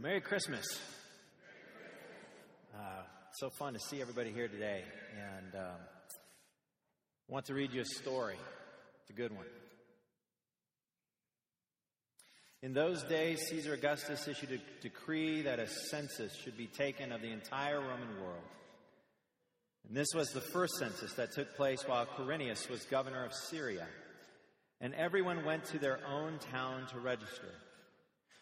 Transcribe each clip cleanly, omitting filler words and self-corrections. Well, Merry Christmas. So fun to see everybody here today. And I want to read you a story. It's a good one. In those days, Caesar Augustus issued a decree that a census should be taken of the entire Roman world. And this was the first census that took place while Quirinius was governor of Syria. And everyone went to their own town to register.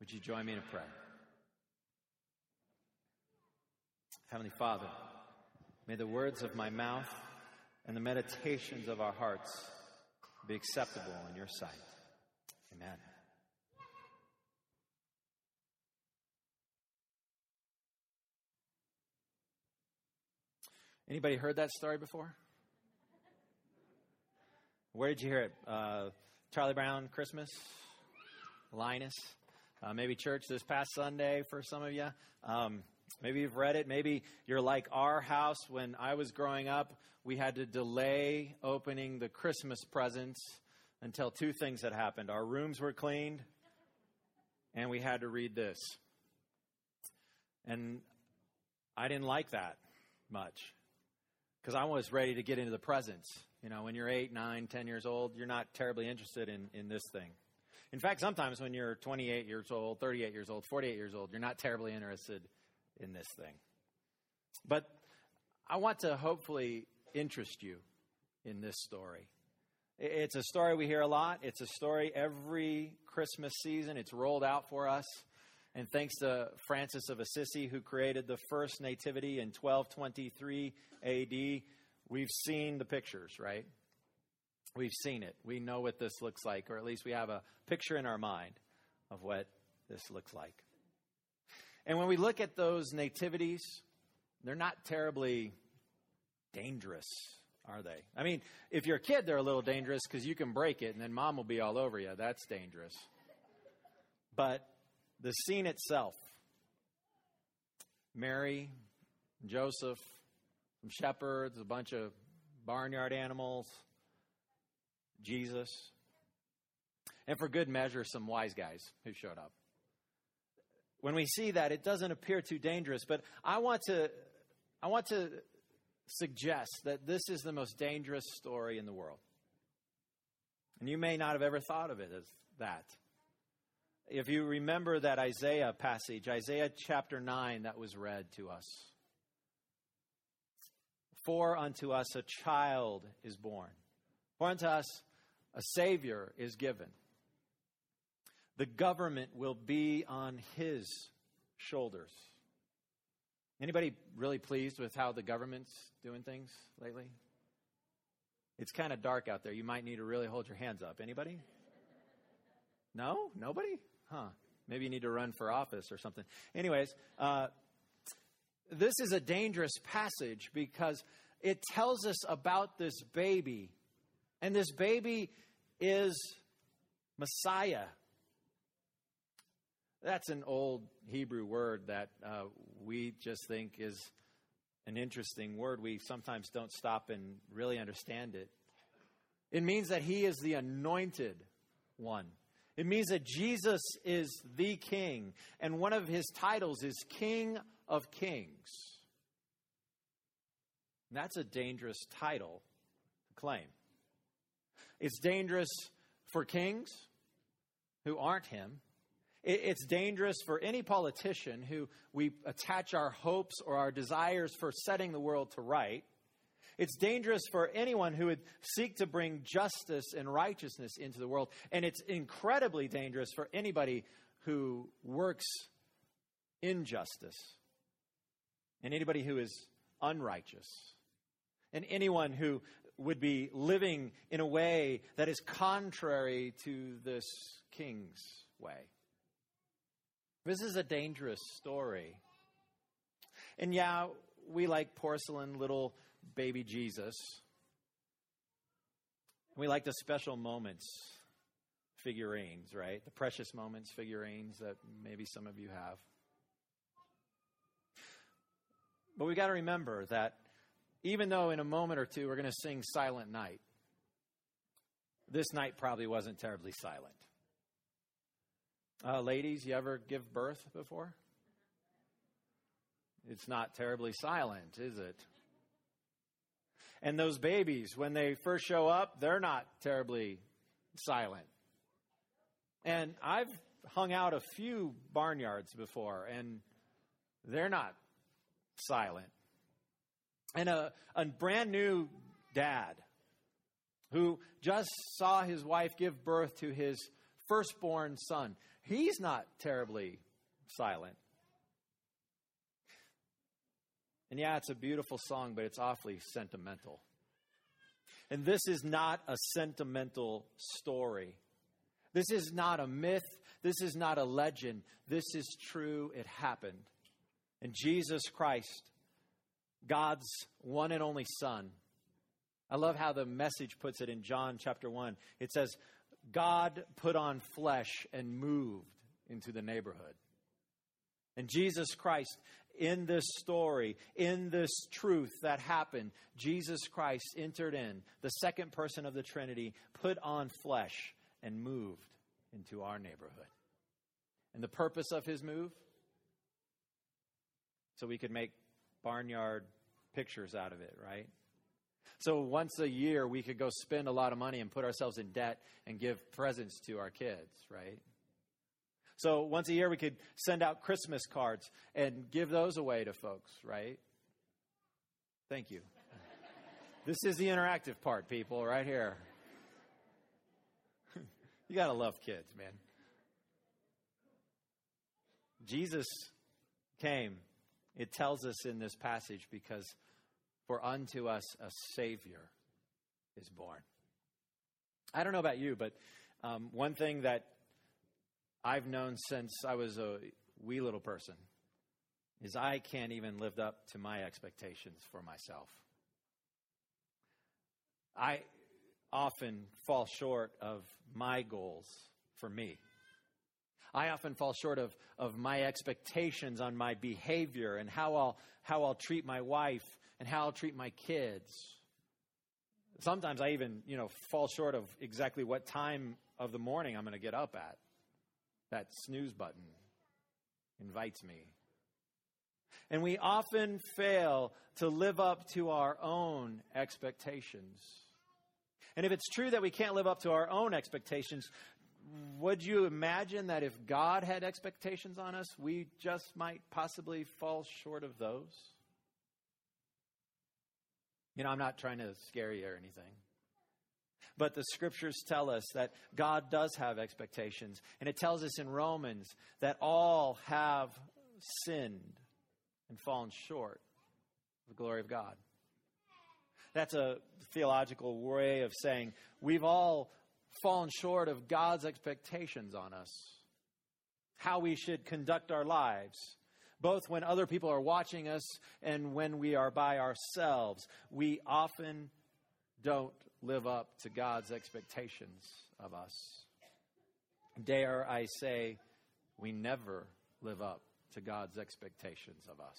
Would you join me in a prayer? Heavenly Father, may the words of my mouth and the meditations of our hearts be acceptable in your sight. Amen. Anybody heard that story before? Where did you hear it? Charlie Brown Christmas? Linus? Maybe church this past Sunday for some of you. Maybe you've read it. Maybe you're like our house. When I was growing up, we had to delay opening the Christmas presents until two things had happened. Our rooms were cleaned, and we had to read this. And I didn't like that much because I was ready to get into the presents. You know, when you're 8, 9, 10 years old, you're not terribly interested in this thing. In fact, sometimes when you're 28 years old, 38 years old, 48 years old, you're not terribly interested in this thing. But I want to hopefully interest you in this story. It's a story we hear a lot. It's a story every Christmas season. It's rolled out for us. And thanks to Francis of Assisi, who created the first nativity in 1223 AD, we've seen the pictures, right? We've seen it. We know what this looks like, or at least we have a picture in our mind of what this looks like. And when we look at those nativities, they're not terribly dangerous, are they? I mean, if you're a kid, they're a little dangerous because you can break it, and then mom will be all over you. That's dangerous. But the scene itself, Mary, Joseph, some shepherds, a bunch of barnyard animals, Jesus, and for good measure, some wise guys who showed up. When we see that, it doesn't appear too dangerous, but I want to suggest that this is the most dangerous story in the world. And you may not have ever thought of it as that. If you remember that Isaiah passage, Isaiah chapter 9 that was read to us. "For unto us a child is born. For unto us a Savior is given. The government will be on his shoulders. Anybody really pleased with how the government's doing things lately? It's kind of dark out there. You might need to really hold your hands up. Anybody? No? Nobody? Huh. Maybe you need to run for office or something. Anyways, this is a dangerous passage because it tells us about this baby. And this baby is Messiah. That's an old Hebrew word that we just think is an interesting word. We sometimes don't stop and really understand it. It means that he is the anointed one. It means that Jesus is the king. And one of his titles is King of Kings. And that's a dangerous title to claim. It's dangerous for kings who aren't him. It's dangerous for any politician who we attach our hopes or our desires for setting the world to right. It's dangerous for anyone who would seek to bring justice and righteousness into the world. And it's incredibly dangerous for anybody who works injustice and anybody who is unrighteous and anyone who would be living in a way that is contrary to this king's way. This is a dangerous story. And yeah, we like porcelain little baby Jesus. We like the special moments figurines, right? The precious moments figurines that maybe some of you have. But we've got to remember that even though in a moment or two we're going to sing Silent Night, this night probably wasn't terribly silent. Ladies, you ever give birth before? It's not terribly silent, is it? And those babies, when they first show up, they're not terribly silent. And I've hung out a few barnyards before, and they're not silent. And a brand new dad who just saw his wife give birth to his firstborn son, he's not terribly silent. And yeah, it's a beautiful song, but it's awfully sentimental. And this is not a sentimental story. This is not a myth. This is not a legend. This is true. It happened. And Jesus Christ, God's one and only Son. I love how the Message puts it in John chapter 1. It says, God put on flesh and moved into the neighborhood. And Jesus Christ, in this story, in this truth that happened, Jesus Christ entered in, the second person of the Trinity, put on flesh and moved into our neighborhood. And the purpose of his move? So we could make barnyard pictures out of it, right? So once a year, we could go spend a lot of money and put ourselves in debt and give presents to our kids, right? So once a year, we could send out Christmas cards and give those away to folks, right? Thank you. This is the interactive part, people, right here. You got to love kids, man. Jesus came, it tells us in this passage, because for unto us a Savior is born. I don't know about you, but one thing that I've known since I was a wee little person is I can't even live up to my expectations for myself. I often fall short of my goals for me. I often fall short of my expectations on my behavior and how I'll treat my wife and how I'll treat my kids. Sometimes I even, fall short of exactly what time of the morning I'm going to get up at. That snooze button invites me. And we often fail to live up to our own expectations. And if it's true that we can't live up to our own expectations, would you imagine that if God had expectations on us, we just might possibly fall short of those? I'm not trying to scare you or anything. But the scriptures tell us that God does have expectations. And it tells us in Romans that all have sinned and fallen short of the glory of God. That's a theological way of saying we've all fallen short of God's expectations on us. How we should conduct our lives, both when other people are watching us and when we are by ourselves. We often don't live up to God's expectations of us. Dare I say, we never live up to God's expectations of us.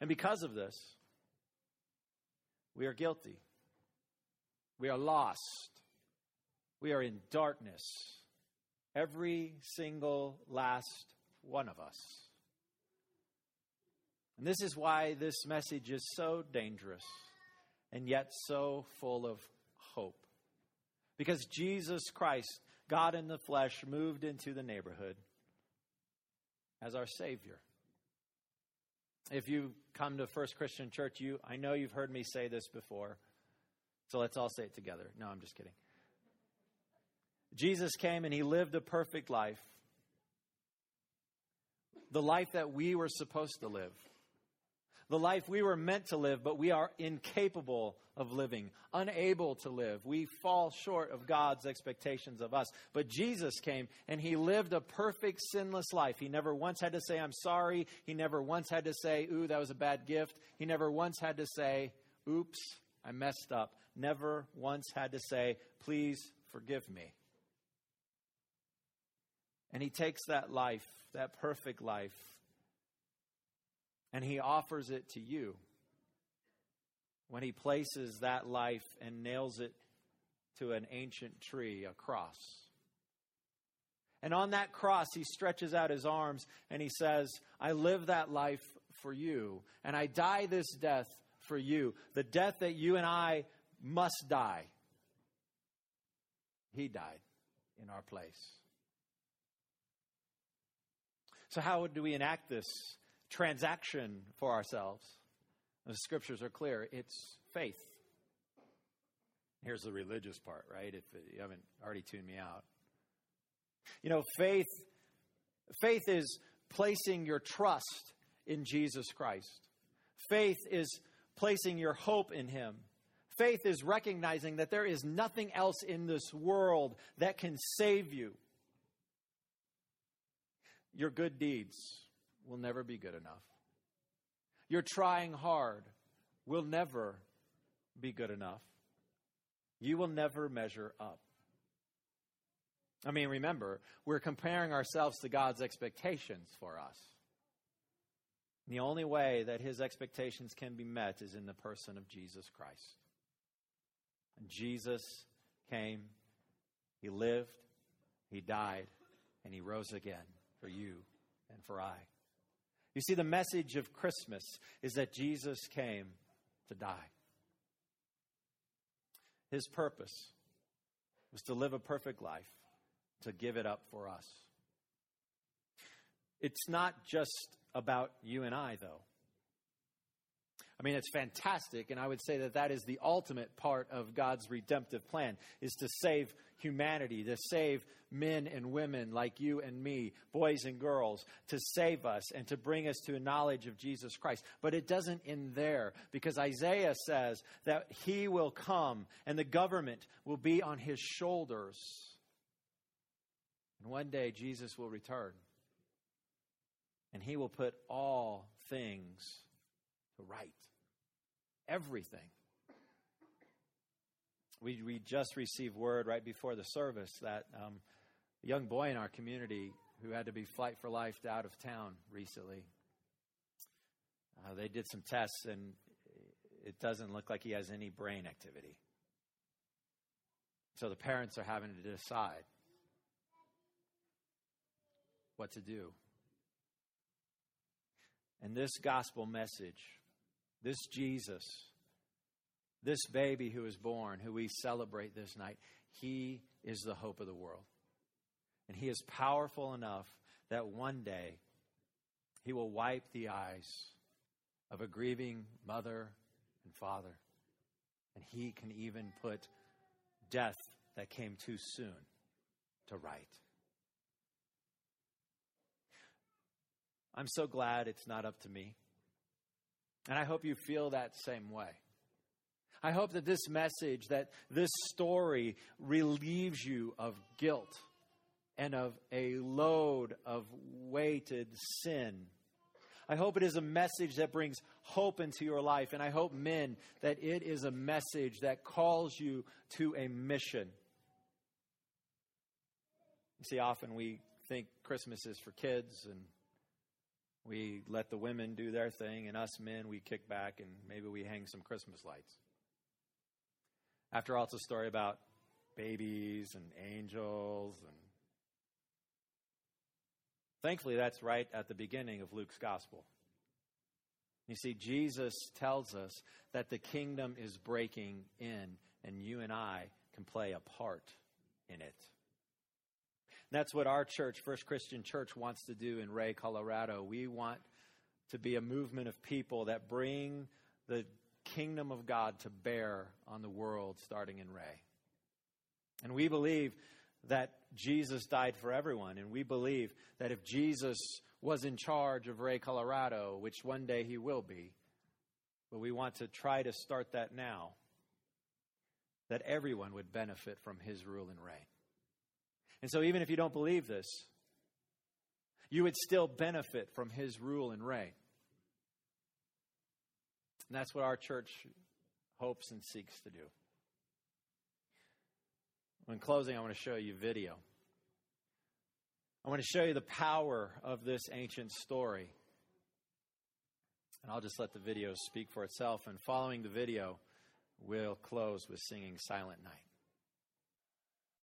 And because of this, we are guilty. We are lost. We are in darkness. Every single last one of us. And this is why this message is so dangerous and yet so full of hope. Because Jesus Christ, God in the flesh, moved into the neighborhood as our Savior. If you come to First Christian Church, I know you've heard me say this before, so let's all say it together. No, I'm just kidding. Jesus came and he lived a perfect life. The life that we were supposed to live. The life we were meant to live, but we are incapable of living, unable to live. We fall short of God's expectations of us. But Jesus came and he lived a perfect, sinless life. He never once had to say, I'm sorry. He never once had to say, ooh, that was a bad gift. He never once had to say, oops, I messed up. Never once had to say, please forgive me. And he takes that life, that perfect life, and he offers it to you when he places that life and nails it to an ancient tree, a cross. And on that cross, he stretches out his arms and he says, I live that life for you, and I die this death for you, the death that you and I must die. He died in our place. So how do we enact this transaction for ourselves? The scriptures are clear. It's faith. Here's the religious part, right? If you haven't already tuned me out. You know, faith is placing your trust in Jesus Christ. Faith is placing your hope in him. Faith is recognizing that there is nothing else in this world that can save you. Your good deeds will never be good enough. Your trying hard will never be good enough. You will never measure up. I mean, remember, we're comparing ourselves to God's expectations for us. The only way that his expectations can be met is in the person of Jesus Christ. And Jesus came, he lived, he died, and he rose again. For you and for I. You see, the message of Christmas is that Jesus came to die. His purpose was to live a perfect life, to give it up for us. It's not just about you and I, though. I mean, it's fantastic, and I would say that that is the ultimate part of God's redemptive plan, is to save humanity, to save men and women like you and me, boys and girls, to save us and to bring us to a knowledge of Jesus Christ. But it doesn't end there, because Isaiah says that he will come and the government will be on his shoulders. And one day Jesus will return, and he will put all things to right. Everything. We just received word right before the service that a young boy in our community who had to be flight for life out of town recently. They did some tests, and it doesn't look like he has any brain activity. So the parents are having to decide what to do. And this gospel message, this Jesus, this baby who is born, who we celebrate this night, he is the hope of the world. And he is powerful enough that one day he will wipe the eyes of a grieving mother and father And he can even put death that came too soon to right. I'm so glad it's not up to me. And I hope you feel that same way. I hope that this message, that this story relieves you of guilt and of a load of weighted sin. I hope it is a message that brings hope into your life. And I hope, men, that it is a message that calls you to a mission. You see, often we think Christmas is for kids and we let the women do their thing, and us men, we kick back and maybe we hang some Christmas lights. After all, it's a story about babies and angels. And thankfully, that's right at the beginning of Luke's gospel. You see, Jesus tells us that the kingdom is breaking in, and you and I can play a part in it. And that's what our church, First Christian Church, wants to do in Ray, Colorado. We want to be a movement of people that bring the kingdom of God to bear on the world, starting in Ray. And we believe that Jesus died for everyone. And we believe that if Jesus was in charge of Ray, Colorado, which one day he will be, but we want to try to start that now, that everyone would benefit from his rule and reign. And so even if you don't believe this, you would still benefit from his rule and reign. And that's what our church hopes and seeks to do. In closing, I want to show you video. I want to show you the power of this ancient story. And I'll just let the video speak for itself. And following the video, we'll close with singing Silent Night.